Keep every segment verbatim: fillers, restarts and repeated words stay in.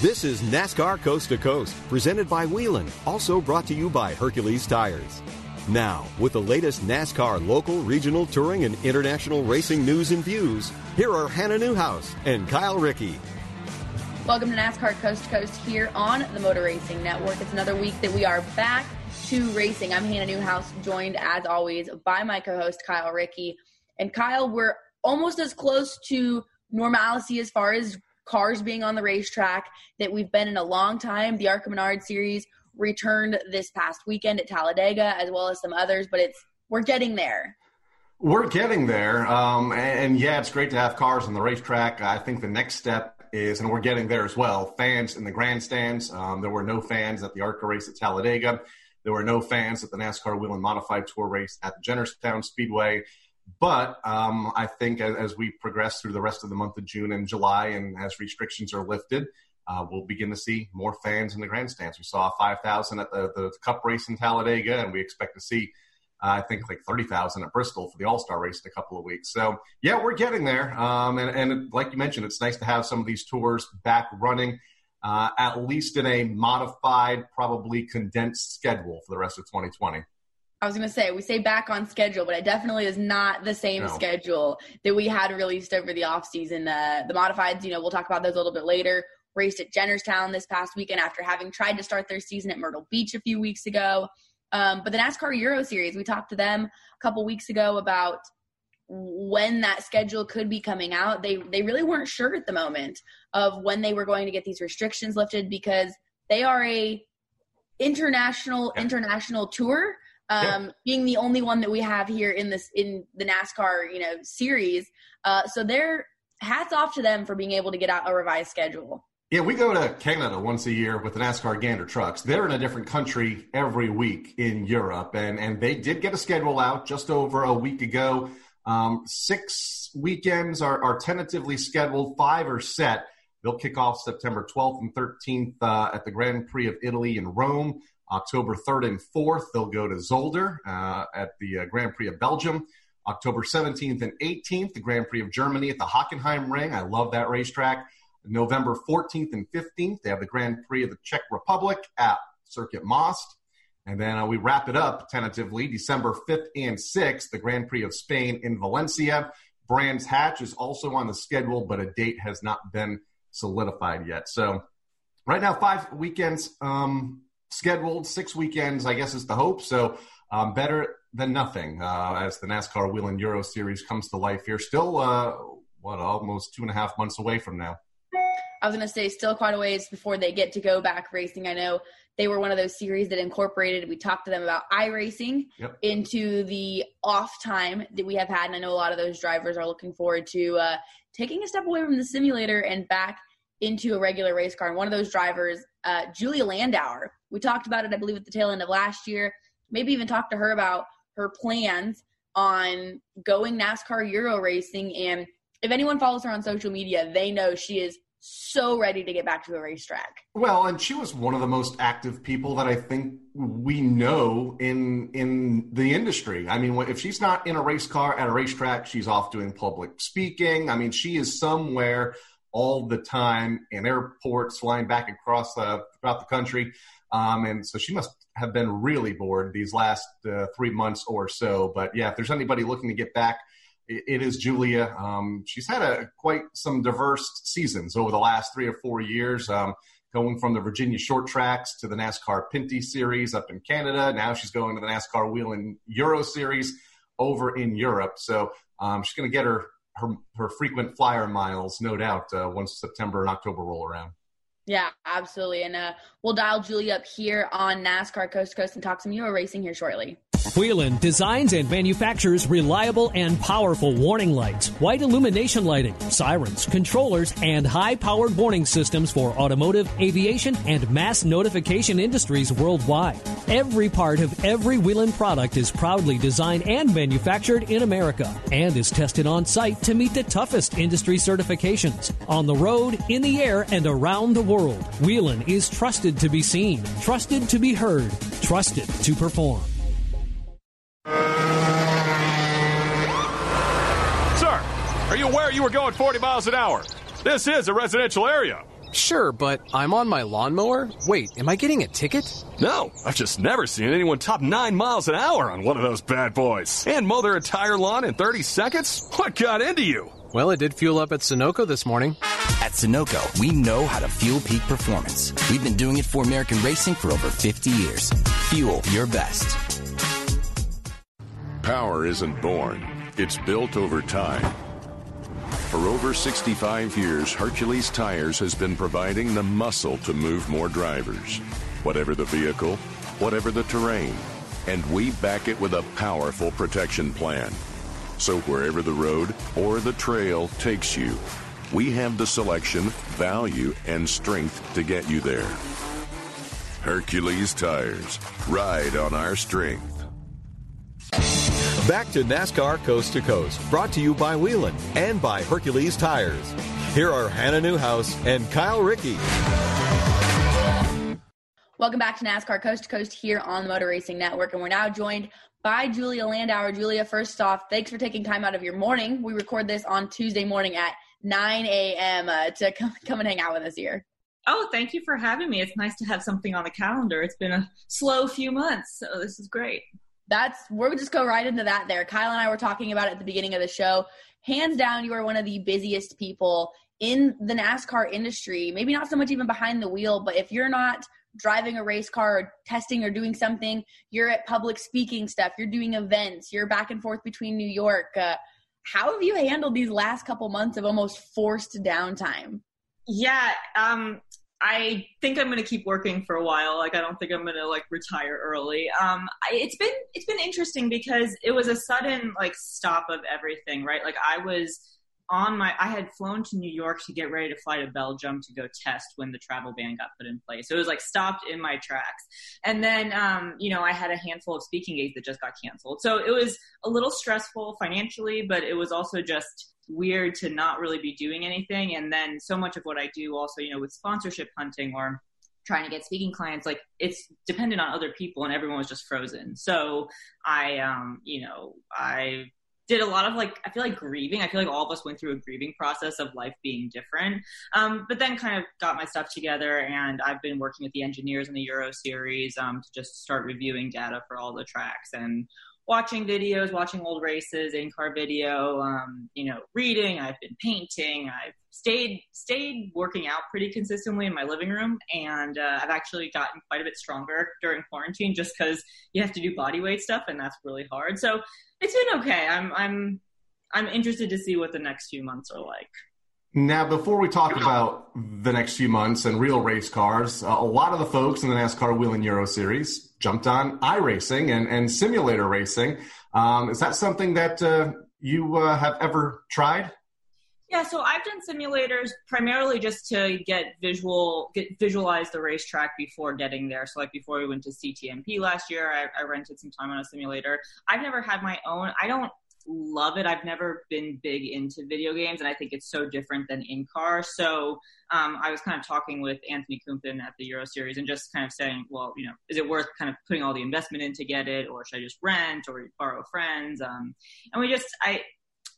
This is NASCAR Coast to Coast, presented by Whelen, also brought to you by Hercules Tires. Now, with the latest NASCAR local, regional, touring, and international racing news and views, here are Hannah Newhouse and Kyle Rickey. Welcome to NASCAR Coast to Coast here on the Motor Racing Network. It's another week that we are back to racing. I'm Hannah Newhouse, joined as always by my co-host Kyle Rickey. And Kyle, we're almost as close to normalcy as far as cars being on the racetrack that we've been in a long time. The ARCA Menards Series returned this past weekend at Talladega, as well as some others, but it's we're getting there. We're getting there, um, and, and yeah, it's great to have cars on the racetrack. I think the next step is, and we're getting there as well, fans in the grandstands. Um, there were no fans at the ARCA race at Talladega. There were no fans at the NASCAR Whelen Modified Tour race at the Jennerstown Speedway. But um, I think as, as we progress through the rest of the month of June and July, and as restrictions are lifted, uh, we'll begin to see more fans in the grandstands. We saw five thousand at the, the Cup race in Talladega, and we expect to see, uh, I think, like thirty thousand at Bristol for the All-Star race in a couple of weeks. So, yeah, we're getting there. Um, and, and like you mentioned, it's nice to have some of these tours back running, uh, at least in a modified, probably condensed schedule for the rest of twenty twenty. I was going to say, we say back on schedule, but it definitely is not the same no. schedule that we had released over the offseason. Uh, the modifieds, you know, we'll talk about those a little bit later, raced at Jennerstown this past weekend after having tried to start their season at Myrtle Beach a few weeks ago. Um, but the NASCAR Euro Series, we talked to them a couple weeks ago about when that schedule could be coming out. They, they really weren't sure at the moment of when they were going to get these restrictions lifted, because they are a international, yeah. international tour. Um, yep. Being the only one that we have here in this in the NASCAR, you know, series, uh, so they're hats off to them for being able to get out a revised schedule. Yeah, we go to Canada once a year with the NASCAR Gander Trucks. They're in a different country every week in Europe, and and they did get a schedule out just over a week ago. Um, six weekends are, are tentatively scheduled. Five are set. They'll kick off September twelfth and thirteenth uh, at the Grand Prix of Italy in Rome. October third and fourth, they'll go to Zolder uh, at the uh, Grand Prix of Belgium. October seventeenth and eighteenth, the Grand Prix of Germany at the Hockenheim Ring. I love that racetrack. November fourteenth and fifteenth, they have the Grand Prix of the Czech Republic at Circuit Most. And then uh, we wrap it up tentatively December fifth and sixth, the Grand Prix of Spain in Valencia. Brands Hatch is also on the schedule, but a date has not been solidified yet. So right now, five weekends um, scheduled, six weekends, I guess, is the hope. So um, better than nothing uh, as the NASCAR Whelen Euro Series comes to life here. Still, uh, what, almost two and a half months away from now. I was going to say still quite a ways before they get to go back racing. I know they were one of those series that incorporated, we talked to them about iRacing yep. into the off time that we have had. And I know a lot of those drivers are looking forward to uh, taking a step away from the simulator and back into a regular race car. And one of those drivers, uh, Julia Landauer, we talked about it, I believe, at the tail end of last year, maybe even talked to her about her plans on going NASCAR Euro racing. And if anyone follows her on social media, they know she is so ready to get back to a racetrack. Well, and she was one of the most active people that I think we know in in the industry. I mean, if she's not in a race car at a racetrack, she's off doing public speaking. I mean, she is somewhere all the time in airports, flying back across the, throughout the country. Um, and so she must have been really bored these last uh, three months or so. But, yeah, if there's anybody looking to get back, it, it is Julia. Um, she's had a, quite some diverse seasons over the last three or four years, um, going from the Virginia short tracks to the NASCAR Pinty Series up in Canada. Now she's going to the NASCAR Whelen Euro Series over in Europe. So um, she's going to get her, her, her frequent flyer miles, no doubt, uh, once September and October roll around. Yeah, absolutely. And uh, we'll dial Julie up here on NASCAR Coast to Coast and talk some Euro racing here shortly. Whelen designs and manufactures reliable and powerful warning lights, white illumination lighting, sirens, controllers, and high-powered warning systems for automotive, aviation, and mass notification industries worldwide. Every part of every Whelen product is proudly designed and manufactured in America and is tested on site to meet the toughest industry certifications. On the road, in the air, and around the world, Whelen is trusted to be seen, trusted to be heard, trusted to perform. Sir, are you aware you were going forty miles an hour? This is a residential area. Sure, but I'm on my lawnmower. Wait, am I getting a ticket? No, I've just never seen anyone top nine miles an hour on one of those bad boys. And mow their entire lawn in thirty seconds? What got into you? Well, it did fuel up at Sunoco this morning. At Sunoco, we know how to fuel peak performance. We've been doing it for American racing for over fifty years. Fuel your best. Power isn't born. It's built over time. For over sixty-five years, Hercules Tires has been providing the muscle to move more drivers. Whatever the vehicle, whatever the terrain, and we back it with a powerful protection plan. So wherever the road or the trail takes you, we have the selection, value, and strength to get you there. Hercules Tires. Ride on our strength. Back to NASCAR Coast to Coast, brought to you by Whelen and by Hercules Tires. Here are Hannah Newhouse and Kyle Rickey. Welcome back to NASCAR Coast to Coast here on the Motor Racing Network, and we're now joined by Julia Landauer. Julia, first off, thanks for taking time out of your morning. We record this on Tuesday morning at nine a.m. Uh, to come, come and hang out with us here. Oh, thank you for having me. It's nice to have something on the calendar. It's been a slow few months, so this is great. That's we'll just go right into that there. Kyle and I were talking about it at the beginning of the show. Hands down, you are one of the busiest people in the NASCAR industry. Maybe not so much even behind the wheel, but if you're not driving a race car or testing or doing something, you're at public speaking stuff, you're doing events, you're back and forth between New York. Uh, how have you handled these last couple months of almost forced downtime? Yeah, um, I think I'm going to keep working for a while. Like, I don't think I'm going to like retire early. Um, it's been, it's been interesting because it was a sudden like stop of everything, right? Like I was on my, I had flown to New York to get ready to fly to Belgium to go test when the travel ban got put in place. So it was like stopped in my tracks. And then, um, you know, I had a handful of speaking gigs that just got canceled. So it was a little stressful financially, but it was also just weird to not really be doing anything. And then so much of what I do also, you know, with sponsorship hunting or trying to get speaking clients, like it's dependent on other people and everyone was just frozen. So I, um, you know, I did a lot of like, I feel like grieving. I feel like all of us went through a grieving process of life being different. Um, but then kind of got my stuff together, and I've been working with the engineers in the Euro Series um, to just start reviewing data for all the tracks and watching videos, watching old races, in-car video, um, you know, reading. I've been painting. I've stayed stayed working out pretty consistently in my living room, and uh, I've actually gotten quite a bit stronger during quarantine just because you have to do body weight stuff, and that's really hard. So it's been okay. I'm I'm I'm interested to see what the next few months are like. Now, before we talk about the next few months and real race cars, uh, a lot of the folks in the NASCAR Whelen Euro Series jumped on iRacing and, and simulator racing. Um, is that something that uh, you uh, have ever tried? Yeah, so I've done simulators primarily just to get visual, get visualize the racetrack before getting there. So like before we went to C T M P last year, I, I rented some time on a simulator. I've never had my own. I don't love it. I've never been big into video games, and I think it's so different than in-car. So um, I was kind of talking with Anthony Kumpen at the Euro Series and just kind of saying, well, you know, is it worth kind of putting all the investment in to get it, or should I just rent or borrow friends? Um, and we just, I,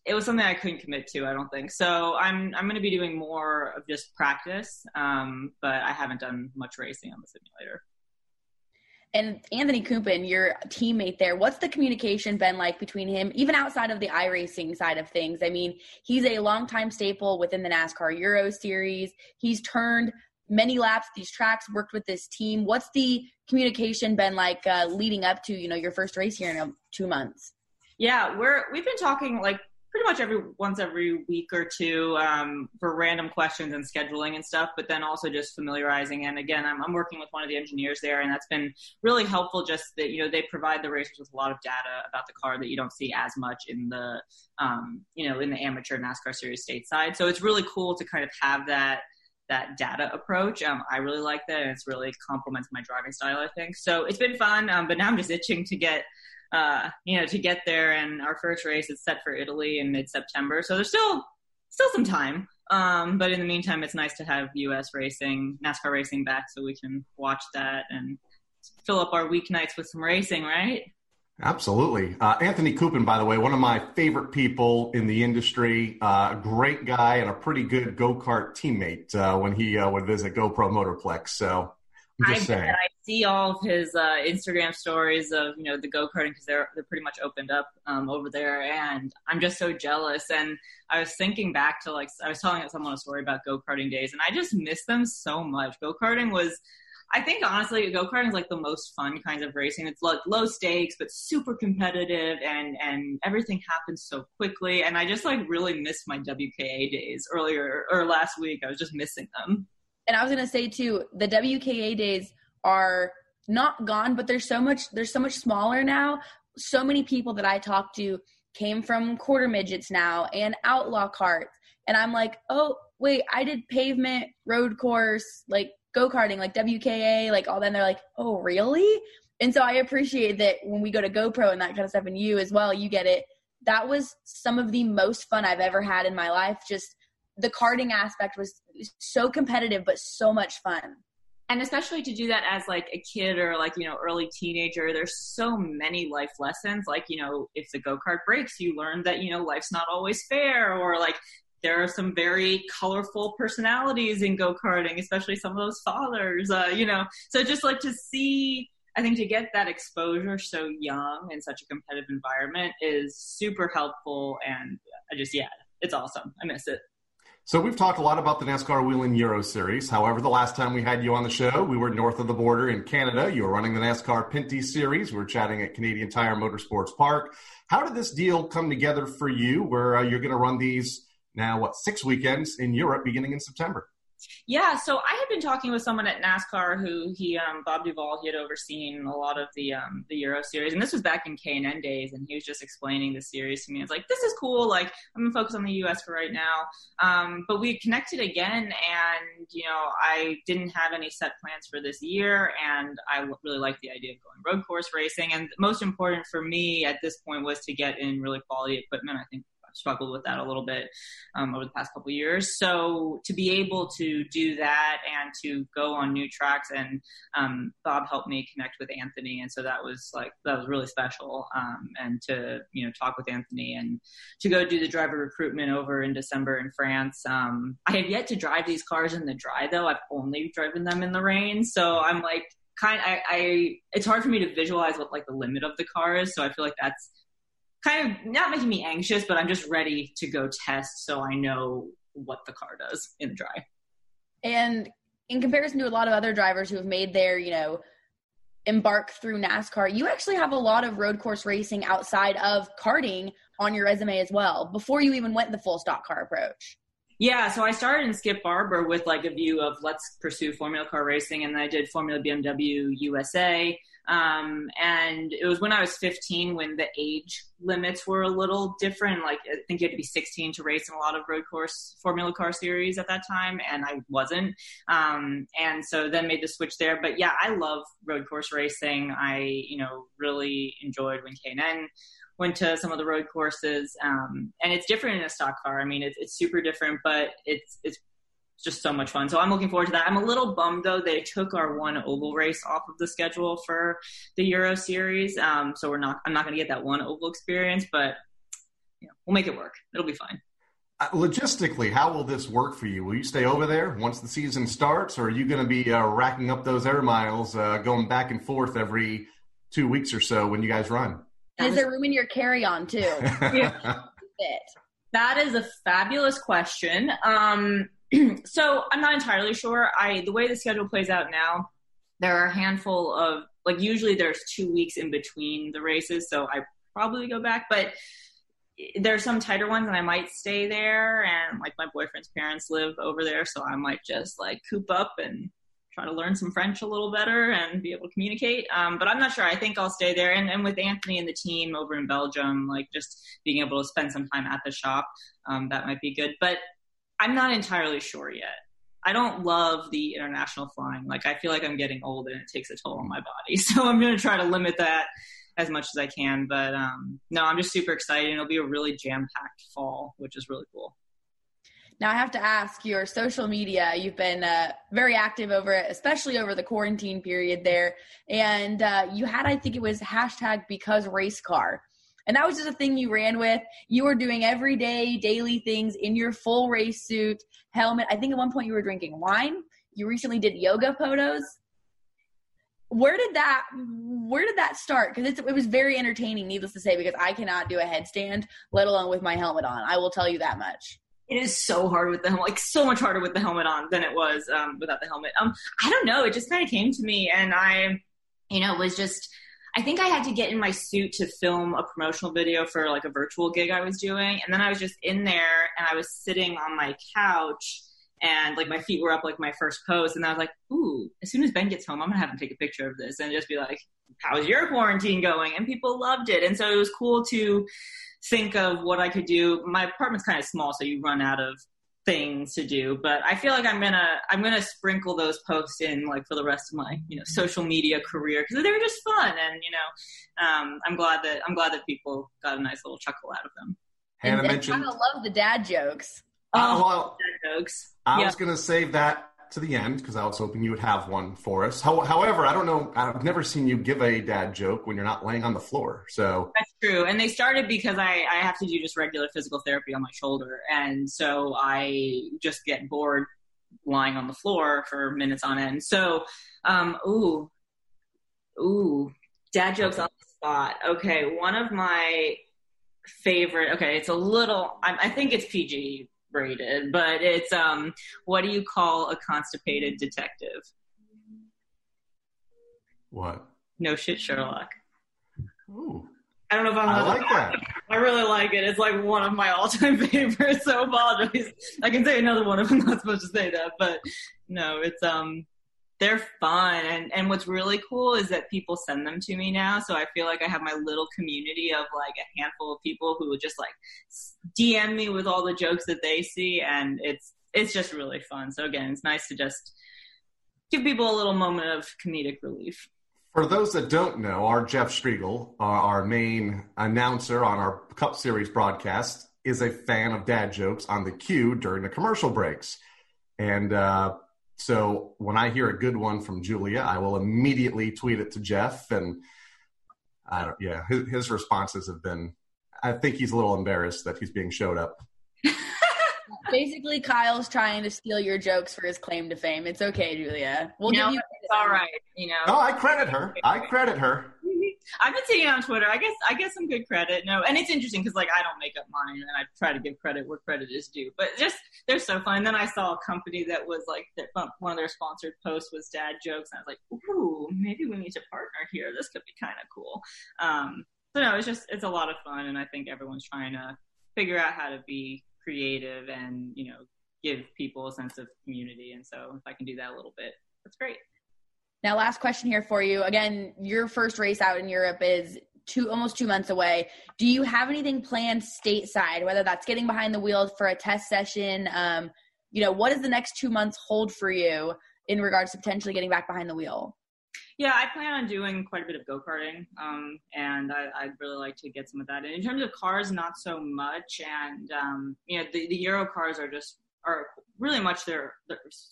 it was something I couldn't commit to, I don't think. So I'm I'm going to be doing more of just practice, um, but I haven't done much racing on the simulator. And Anthony Kumpen, your teammate there, what's the communication been like between him, even outside of the iRacing side of things? I mean, he's a longtime staple within the NASCAR Euro Series. He's turned many laps these tracks, worked with this team. What's the communication been like uh, leading up to, you know, your first race here in uh, two months? Yeah, we're we've been talking like pretty much every once every week or two um, for random questions and scheduling and stuff, but then also just familiarizing. And again, I'm, I'm working with one of the engineers there, and that's been really helpful, just that, you know, they provide the racers with a lot of data about the car that you don't see as much in the, um, you know, in the amateur NASCAR series stateside. So it's really cool to kind of have that, that data approach. Um, I really like that, and it's really complements my driving style, I think. So it's been fun, um, but now I'm just itching to get, uh, you know, to get there. And our first race is set for Italy in mid-September. So there's still, still some time. Um, but in the meantime, it's nice to have U S racing, NASCAR racing back, so we can watch that and fill up our weeknights with some racing, right? Absolutely. Uh, Anthony Kumpen, by the way, one of my favorite people in the industry, uh, great guy and a pretty good go-kart teammate uh, when he uh, would visit GoPro Motorplex. So I'm just I, saying. I see all of his uh, Instagram stories of, you know, the go-karting, because they're, they're pretty much opened up um, over there. And I'm just so jealous. And I was thinking back to, like, I was telling someone a story about go-karting days, and I just miss them so much. Go-karting was... I think, honestly, go-karting is like the most fun kinds of racing. It's like low stakes, but super competitive, and, and everything happens so quickly. And I just, like, really miss my W K A days earlier, or last week. I was just missing them. And I was going to say, too, the W K A days are not gone, but they're so much, they're so much smaller now. So many people that I talk to came from quarter midgets now and outlaw carts. And I'm like, oh, wait, I did pavement, road course, like, go-karting, like W K A, like all that, and they're like, oh, really? And so I appreciate that when we go to GoPro and that kind of stuff, and you as well, you get it. That was some of the most fun I've ever had in my life. Just the karting aspect was so competitive, but so much fun. And especially to do that as, like, a kid or, like, you know, early teenager, there's so many life lessons. Like, you know, if the go-kart breaks, you learn that, you know, life's not always fair, or, like, there are some very colorful personalities in go-karting, especially some of those fathers, uh, you know. So just, like, to see, I think, to get that exposure so young in such a competitive environment is super helpful. And I just, yeah, it's awesome. I miss it. So we've talked a lot about the NASCAR Whelen Euro Series. However, the last time we had you on the show, we were north of the border in Canada. You were running the NASCAR Pinty Series. We were chatting at Canadian Tire Motorsports Park. How did this deal come together for you, where uh, you're going to run these now, what, six weekends in Europe beginning in September? Yeah, so I had been talking with someone at NASCAR who he, um, Bob Duvall, he had overseen a lot of the um, the Euro Series, and this was back in K and N days, and he was just explaining the series to me. I was like, this is cool, like, I'm going to focus on the U S for right now. Um, but we connected again, and, you know, I didn't have any set plans for this year, and I really liked the idea of going road course racing, and most important for me at this point was to get in really quality equipment. I think struggled with that a little bit um, over the past couple of years. So to be able to do that and to go on new tracks, and um, Bob helped me connect with Anthony. And so that was like, that was really special. Um, and to, you know, talk with Anthony and to go do the driver recruitment over in December in France. Um, I have yet to drive these cars in the dry though. I've only driven them in the rain. So I'm like, kind I, I it's hard for me to visualize what like the limit of the car is. So I feel like that's kind of not making me anxious, but I'm just ready to go test so I know what the car does in the dry. And in comparison to a lot of other drivers who have made their, you know, embark through NASCAR, you actually have a lot of road course racing outside of karting on your resume as well, before you even went the full stock car approach. Yeah, so I started in Skip Barber with like a view of let's pursue Formula Car racing, and then I did Formula B M W U S A. Um, and it was when I was fifteen when the age limits were a little different. Like I think you had to be sixteen to race in a lot of road course Formula Car series at that time. And I wasn't. Um, and so then made the switch there, but yeah, I love road course racing. I, you know, really enjoyed when K and N went to some of the road courses. Um, and it's different in a stock car. I mean, it's, it's super different, but it's, it's just so much fun. So I'm looking forward to that. I'm a little bummed though they took our one oval race off of the schedule for the Euro Series. Um, so we're not, I'm not going to get that one oval experience, but you know, we'll make it work. It'll be fine. Uh, logistically, how will this work for you? Will you stay over there once the season starts, or are you going to be uh, racking up those air miles, uh, going back and forth every two weeks or so when you guys run? Is there room in your carry-on too? Yeah. That is a fabulous question. Um, so I'm not entirely sure. I the way the schedule plays out now, there are a handful of, like usually there's two weeks in between the races, so I probably go back. But there's some tighter ones and I might stay there, and like my boyfriend's parents live over there, so I might just like coop up and try to learn some French a little better and be able to communicate. Um, but I'm not sure. I think I'll stay there. And, and with Anthony and the team over in Belgium, like just being able to spend some time at the shop, um, that might be good. But I'm not entirely sure yet. I don't love the international flying. Like, I feel like I'm getting old and it takes a toll on my body. So I'm going to try to limit that as much as I can. But um, no, I'm just super excited. It'll be a really jam-packed fall, which is really cool. Now I have to ask, your social media, you've been uh, very active over it, especially over the quarantine period there. And uh, you had, I think it was hashtag because race car. And that was just a thing you ran with. You were doing everyday, daily things in your full race suit, helmet. I think at one point you were drinking wine. You recently did yoga photos. Where did that, where did that start? Because it was very entertaining, needless to say, because I cannot do a headstand, let alone with my helmet on. I will tell you that much. It is so hard with the helmet, like so much harder with the helmet on than it was um, without the helmet. Um, I don't know. It just kind of came to me, and I, you know, was just, I think I had to get in my suit to film a promotional video for like a virtual gig I was doing. And then I was just in there and I was sitting on my couch and like my feet were up like my first pose. And I was like, ooh, as soon as Ben gets home, I'm going to have him take a picture of this and just be like, how's your quarantine going? And people loved it. And so it was cool to think of what I could do. My apartment's kind of small, so you run out of things to do, but I feel like I'm going to, I'm going to sprinkle those posts in like for the rest of my, you know, social media career, because they were just fun. And, you know, um, I'm glad that, I'm glad that people got a nice little chuckle out of them. Hannah and, mentioned. I love the dad jokes. Oh, well, dad jokes. I yeah. was going to save that to the end, because I was hoping you would have one for us. How, however, I don't know, I've never seen you give a dad joke when you're not laying on the floor. So that's true. And they started because I, I have to do just regular physical therapy on my shoulder. And so I just get bored lying on the floor for minutes on end. So, um, ooh, ooh, dad jokes on the spot. Okay. One of my favorite, okay, it's a little, I, I think it's P G rated, but it's um what do you call a constipated detective? What? No shit, Sherlock. Ooh. I don't know if I'm I like that. that. I really like it. It's like one of my all-time favorites, so apologies. I can say another one if I'm not supposed to say that, but no, it's um they're fun, and and what's really cool is that people send them to me now, so I feel like I have my little community of like a handful of people who will just like D M me with all the jokes that they see, and it's it's just really fun. So again, it's nice to just give people a little moment of comedic relief. For those that don't know, our Jeff Striegel, our, our main announcer on our Cup Series broadcast, is a fan of dad jokes on the queue during the commercial breaks, and uh so when I hear a good one from Julia, I will immediately tweet it to Jeff. And I don't, yeah, his, his responses have been, I think he's a little embarrassed that he's being showed up. Basically, Kyle's trying to steal your jokes for his claim to fame. It's okay, Julia. We'll no, give you it's all right. You know. No, I credit her. I credit her. I've been seeing it on Twitter. I guess I get some good credit. No, and it's interesting because like I don't make up mine, and I try to give credit where credit is due. But just they're so fun. And then I saw a company that was like that one of their sponsored posts was dad jokes, and I was like, ooh, maybe we need to partner here. This could be kind of cool. Um, so no, it's just it's a lot of fun, and I think everyone's trying to figure out how to be creative and you know give people a sense of community. And so if I can do that a little bit, that's great. Now, last question here for you. Again, your first race out in Europe is two almost two months away. Do you have anything planned stateside, whether that's getting behind the wheel for a test session? Um, you know, what does the next two months hold for you in regards to potentially getting back behind the wheel? Yeah, I plan on doing quite a bit of go-karting, um, and I, I'd really like to get some of that. And in terms of cars, not so much. And, um, you know, the, the Euro cars are just are really much their,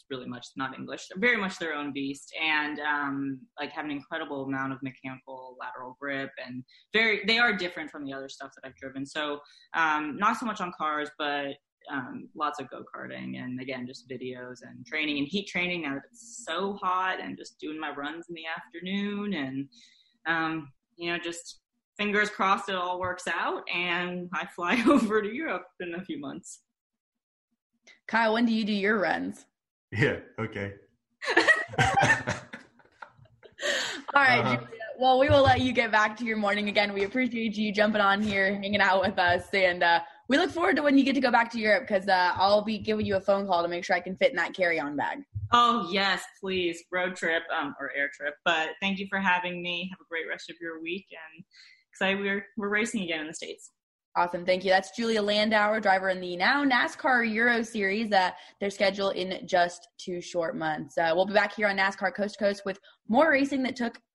really much, not English, they're very much their own beast, and um, like have an incredible amount of mechanical lateral grip, and very, they are different from the other stuff that I've driven. So um, not so much on cars, but um, lots of go-karting, and again, just videos and training and heat training now that it's so hot, and just doing my runs in the afternoon, and um, you know, just fingers crossed it all works out, and I fly over to Europe in a few months. Kyle, when do you do your runs? Yeah, okay. All right, uh-huh. Julia, Well, we will let you get back to your morning again. We appreciate you jumping on here, hanging out with us, and uh, we look forward to when you get to go back to Europe, because uh, I'll be giving you a phone call to make sure I can fit in that carry-on bag. Oh, yes, please. Road trip um, or air trip. But thank you for having me. Have a great rest of your week, and excited we're, we're racing again in the States. Awesome. Thank you. That's Julia Landauer, driver in the now NASCAR Euro Series. Uh, their schedule in just two short months. Uh, we'll be back here on NASCAR Coast to Coast with more racing that took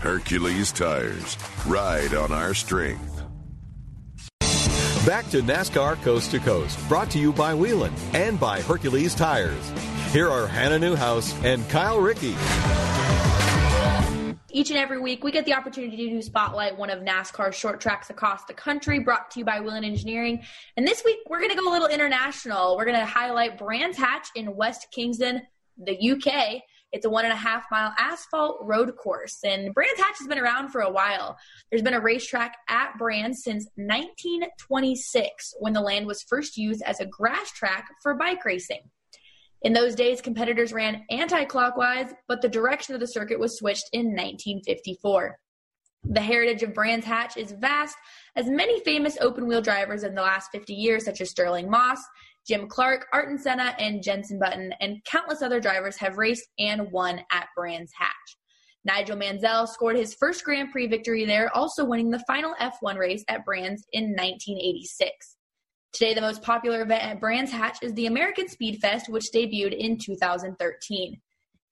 Hercules Tires. Ride on our strength. Back to NASCAR Coast to Coast, brought to you by Whelen and by Hercules Tires. Here are Hannah Newhouse and Kyle Rickey. Each and every week, we get the opportunity to spotlight one of NASCAR's short tracks across the country, brought to you by Whelen Engineering. And this week, we're going to go a little international. We're going to highlight Brands Hatch in West Kingston, the U K. It's a one and a half mile asphalt road course, and Brands Hatch has been around for a while. There's been a racetrack at Brands since nineteen twenty-six, when the land was first used as a grass track for bike racing. In those days, competitors ran anti-clockwise, but the direction of the circuit was switched in nineteen fifty-four. The heritage of Brands Hatch is vast, as many famous open-wheel drivers in the last fifty years, such as Sterling Moss, Jim Clark, Ayrton Senna, and Jenson Button, and countless other drivers have raced and won at Brands Hatch. Nigel Mansell scored his first Grand Prix victory there, also winning the final F one race at Brands in nineteen eighty-six. Today, the most popular event at Brands Hatch is the American Speed Fest, which debuted in two thousand thirteen.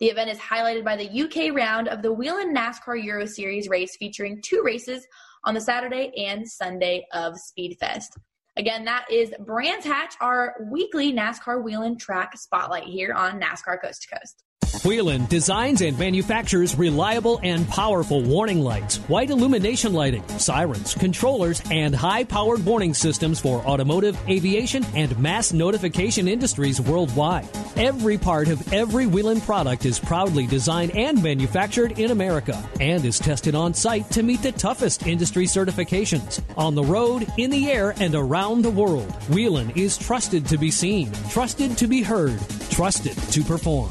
The event is highlighted by the U K round of the Whelen NASCAR Euro Series race, featuring two races on the Saturday and Sunday of Speedfest. Again, that is Brands Hatch, our weekly NASCAR Whelen track spotlight here on NASCAR Coast to Coast. Whelen designs and manufactures reliable and powerful warning lights, white illumination lighting, sirens, controllers, and high-powered warning systems for automotive, aviation, and mass notification industries worldwide. Every part of every Whelen product is proudly designed and manufactured in America and is tested on site to meet the toughest industry certifications. On the road, in the air, and around the world, Whelen is trusted to be seen, trusted to be heard, trusted to perform.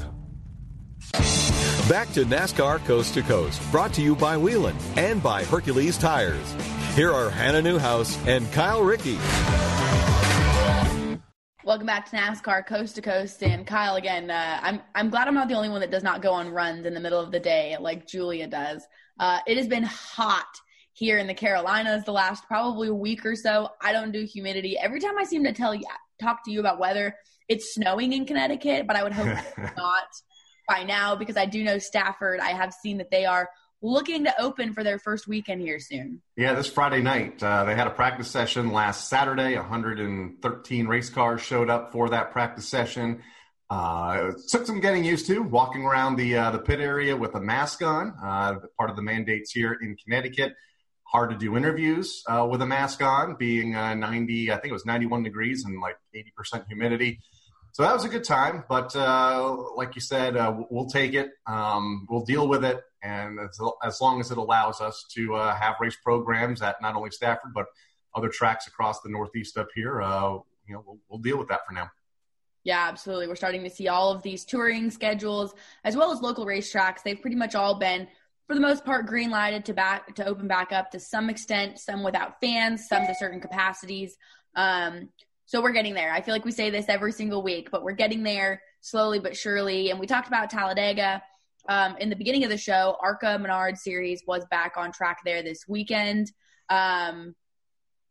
Back to NASCAR Coast to Coast, brought to you by Whelen and by Hercules Tires. Here are Hannah Newhouse and Kyle Rickey. Welcome back to NASCAR Coast to Coast, and Kyle again. Uh, I'm I'm glad I'm not the only one that does not go on runs in the middle of the day like Julia does. Uh, it has been hot here in the Carolinas the last probably week or so. I don't do humidity. Every time I seem to tell you, talk to you about weather, it's snowing in Connecticut, but I would hope it's not by now, because I do know Stafford, I have seen that they are looking to open for their first weekend here soon. Yeah, this Friday night. Uh, they had a practice session last Saturday. one hundred thirteen race cars showed up for that practice session. Uh, it took some getting used to, walking around the uh, the pit area with a mask on. Uh, part of the mandates here in Connecticut, hard to do interviews uh, with a mask on, being uh, ninety, I think it was ninety-one degrees and like eighty percent humidity. So that was a good time, but uh, like you said, uh, we'll take it. Um, we'll deal with it, and as, as long as it allows us to uh, have race programs at not only Stafford but other tracks across the Northeast up here, uh, you know, we'll, we'll deal with that for now. Yeah, absolutely. We're starting to see all of these touring schedules as well as local racetracks. They've pretty much all been, for the most part, green-lighted to back to open back up to some extent. Some without fans, some to certain capacities. Um, So we're getting there. I feel like we say this every single week, but we're getting there slowly but surely. And we talked about Talladega um, in the beginning of the show. ARCA Menards Series was back on track there this weekend um,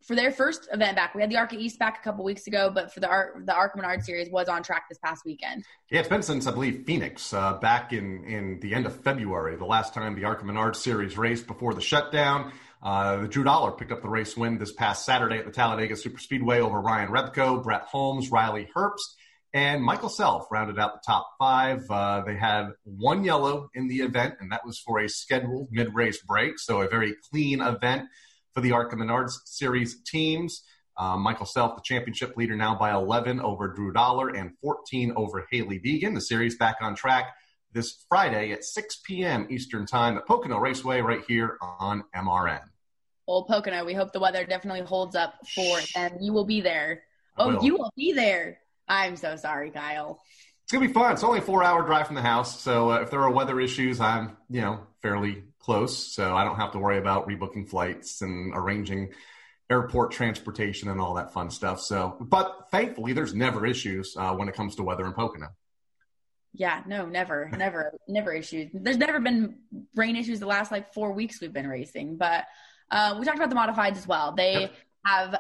for their first event back. We had the ARCA East back a couple weeks ago, but for the Ar- the ARCA Menards Series was on track this past weekend. Yeah, it's been since, I believe, Phoenix uh, back in, in the end of February, the last time the ARCA Menards Series raced before the shutdown. Uh, Drew Dollar picked up the race win this past Saturday at the Talladega Superspeedway over Ryan Repko, Brett Holmes, Riley Herbst, and Michael Self rounded out the top five. Uh, they had one yellow in the event, and that was for a scheduled mid-race break, so a very clean event for the ARCA Menards Series teams. Uh, Michael Self, the championship leader now by eleven over Drew Dollar and fourteen over Haley Deegan. The series back on track this Friday at six p.m. Eastern Time at Pocono Raceway right here on M R N. Old Pocono, we hope the weather definitely holds up for them. You will be there. Oh, will. You will be there. I'm so sorry, Kyle. It's going to be fun. It's only a four-hour drive from the house, so uh, if there are weather issues, I'm, you know, fairly close, so I don't have to worry about rebooking flights and arranging airport transportation and all that fun stuff. So, but thankfully, there's never issues uh, when it comes to weather in Pocono. Yeah, no, never, never, never issues. There's never been rain issues the last, like, four weeks we've been racing. But uh, we talked about the modifieds as well. They yep. have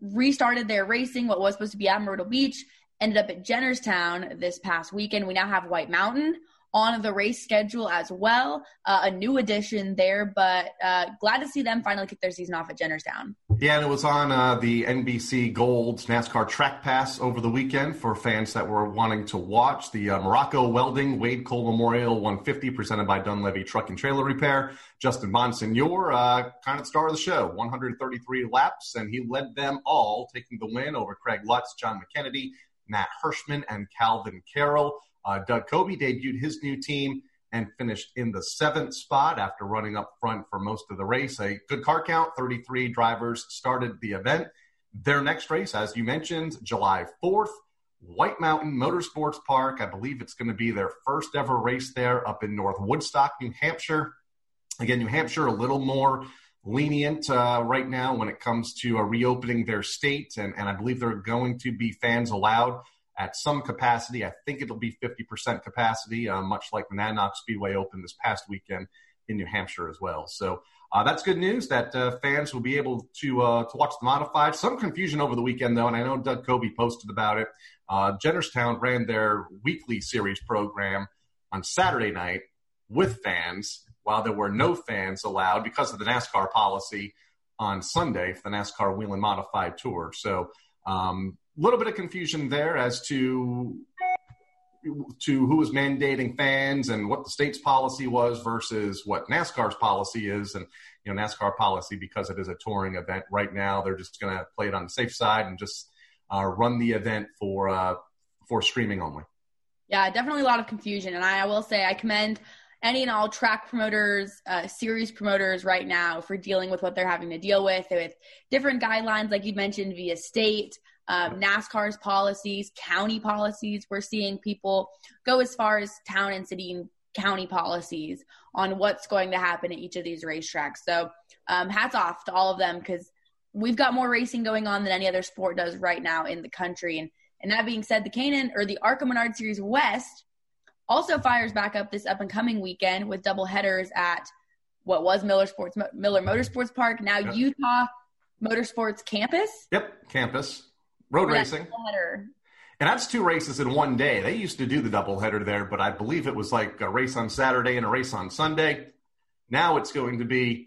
restarted their racing. What was supposed to be at Myrtle Beach ended up at Jennerstown this past weekend. We now have White Mountain on the race schedule as well. Uh, a new addition there, but uh, glad to see them finally kick their season off at Jennerstown. Yeah, and it was on uh, the N B C Gold's NASCAR TrackPass over the weekend for fans that were wanting to watch the uh, Morocco Welding Wade Cole Memorial one fifty presented by Dunleavy Truck and Trailer Repair. Justin Monsignor, uh, kind of star of the show, one hundred thirty-three laps, and he led them all, taking the win over Craig Lutz, John McKennedy, Matt Hirschman, and Calvin Carroll. Uh, Doug Coby debuted his new team and finished in the seventh spot after running up front for most of the race. A good car count, thirty-three drivers started the event. Their next race, as you mentioned, July fourth, White Mountain Motorsports Park. I believe it's going to be their first ever race there up in North Woodstock, New Hampshire. Again, New Hampshire a little more lenient uh, right now when it comes to uh, reopening their state, and, and I believe they're going to be fans allowed at some capacity. I think it'll be fifty percent capacity, uh, much like the Nanoc Speedway Open this past weekend in New Hampshire as well. So uh, that's good news that uh, fans will be able to uh, to watch the modified. Some confusion over the weekend, though, and I know Doug Coby posted about it. Uh, Jennerstown ran their weekly series program on Saturday night with fans, while there were no fans allowed because of the NASCAR policy on Sunday for the NASCAR Whelen Modified Tour. So um little bit of confusion there as to to who was mandating fans and what the state's policy was versus what NASCAR's policy is. And, you know, NASCAR policy, because it is a touring event right now, they're just going to play it on the safe side and just uh, run the event for uh, for streaming only. Yeah, definitely a lot of confusion. And I will say I commend any and all track promoters, uh, series promoters right now for dealing with what they're having to deal with, with different guidelines, like you mentioned, via state, Um, NASCAR's policies, county policies. We're seeing people go as far as town and city and county policies on what's going to happen at each of these racetracks. So um, hats off to all of them, because we've got more racing going on than any other sport does right now in the country. And, and that being said, the K and N or the ARCA Menards Series West also fires back up this up-and-coming weekend with doubleheaders at what was Miller Sports Miller Motorsports Park, now yep. Utah Motorsports Campus. Yep, campus. Road racing. And that's two races in one day. They used to do the doubleheader there, but I believe it was like a race on Saturday and a race on Sunday. Now it's going to be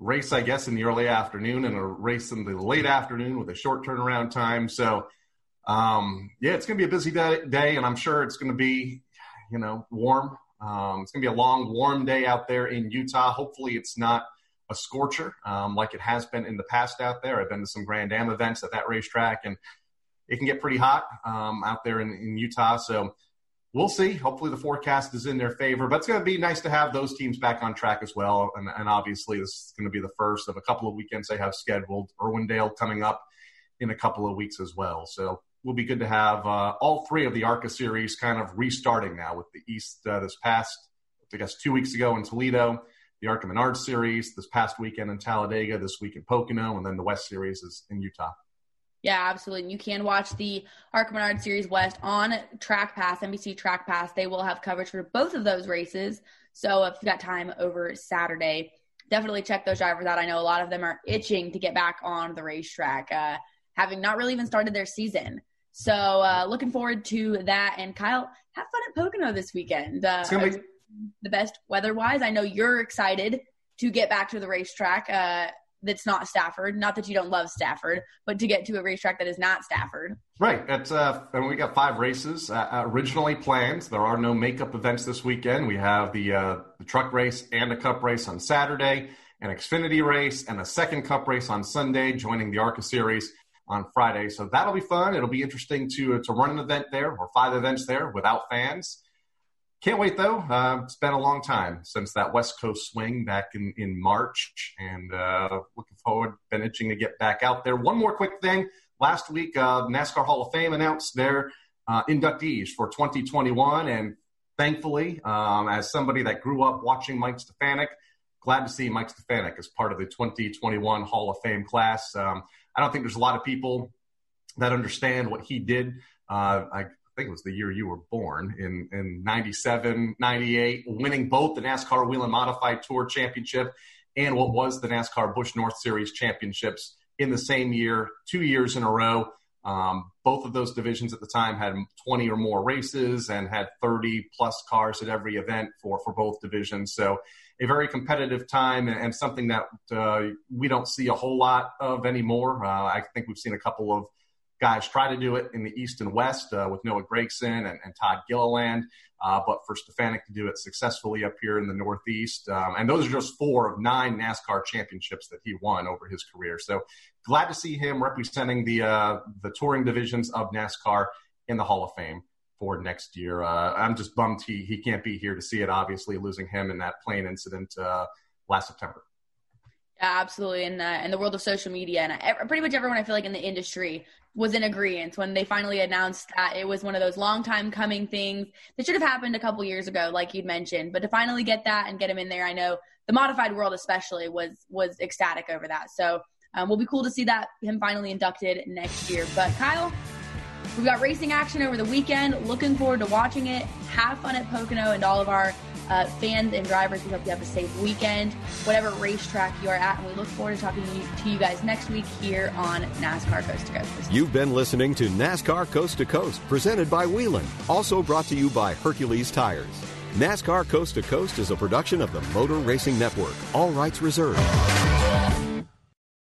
race, I guess, in the early afternoon and a race in the late afternoon with a short turnaround time. So, um, yeah, it's going to be a busy day, and I'm sure it's going to be, you know, warm. Um, it's going to be a long, warm day out there in Utah. Hopefully it's not a scorcher um, like it has been in the past out there. I've been to some Grand Am events at that racetrack, and it can get pretty hot um, out there in, in Utah. So we'll see. Hopefully the forecast is in their favor, but it's going to be nice to have those teams back on track as well. And, and obviously this is going to be the first of a couple of weekends they have scheduled. Irwindale coming up in a couple of weeks as well. So will be good to have uh, all three of the ARCA series kind of restarting now with the East uh, this past, I guess, two weeks ago in Toledo, the ARCA Menards series this past weekend in Talladega, this week in Pocono, and then the West series is in Utah. Yeah, absolutely. And you can watch the ARCA Menards Series West on TrackPass, N B C TrackPass. They will have coverage for both of those races. So if you've got time over Saturday, definitely check those drivers out. I know a lot of them are itching to get back on the racetrack, uh, having not really even started their season. So uh, looking forward to that. And Kyle, have fun at Pocono this weekend. Uh, it's gonna be the best weather-wise. I know you're excited to get back to the racetrack. Uh, that's not Stafford. Not that you don't love Stafford, but to get to a racetrack that is not Stafford. Right. That's uh, and we got five races uh, originally planned. There are no makeup events this weekend. We have the uh, the truck race and a cup race on Saturday, an Xfinity race, and a second cup race on Sunday, joining the ARCA series on Friday. So that'll be fun. It'll be interesting to to run an event there, or five events there, without fans. Can't wait, though. Uh, it's been a long time since that West Coast swing back in, in March, and uh, looking forward, been itching to get back out there. One more quick thing. Last week, uh, NASCAR Hall of Fame announced their uh, inductees for twenty twenty-one, and thankfully, um, as somebody that grew up watching Mike Stefanik, glad to see Mike Stefanik as part of the twenty twenty-one Hall of Fame class. Um, I don't think there's a lot of people that understand what he did. Uh, I I think it was the year you were born, in, in ninety-seven, ninety-eight, winning both the NASCAR Whelen Modified Tour Championship and what was the NASCAR Busch North Series Championships in the same year, two years in a row. Um, both of those divisions at the time had twenty or more races and had thirty plus cars at every event for, for both divisions. So a very competitive time, and, and something that uh, we don't see a whole lot of anymore. Uh, I think we've seen a couple of guys try to do it in the East and West uh, with Noah Gregson and, and Todd Gilliland, uh, but for Stefanik to do it successfully up here in the Northeast. Um, and those are just four of nine NASCAR championships that he won over his career. So glad to see him representing the uh, the touring divisions of NASCAR in the Hall of Fame for next year. Uh, I'm just bummed he, he can't be here to see it, obviously, losing him in that plane incident uh, last September. Yeah, absolutely. And uh, in the world of social media, and I, pretty much everyone I feel like in the industry was in agreement when they finally announced that it was one of those long time coming things that should have happened a couple years ago, like you'd mentioned. But to finally get that and get him in there, I know the modified world especially was was ecstatic over that. So um, we'll be cool to see that him finally inducted next year. But Kyle, we've got racing action over the weekend. Looking forward to watching it. Have fun at Pocono, and all of our Uh, fans and drivers, we hope you have a safe weekend, whatever racetrack you are at, and we look forward to talking to you, to you guys next week here on NASCAR Coast to Coast. You've been listening to NASCAR Coast to Coast, presented by Whelen, also brought to you by Hercules Tires. NASCAR Coast to Coast is a production of the Motor Racing Network, all rights reserved.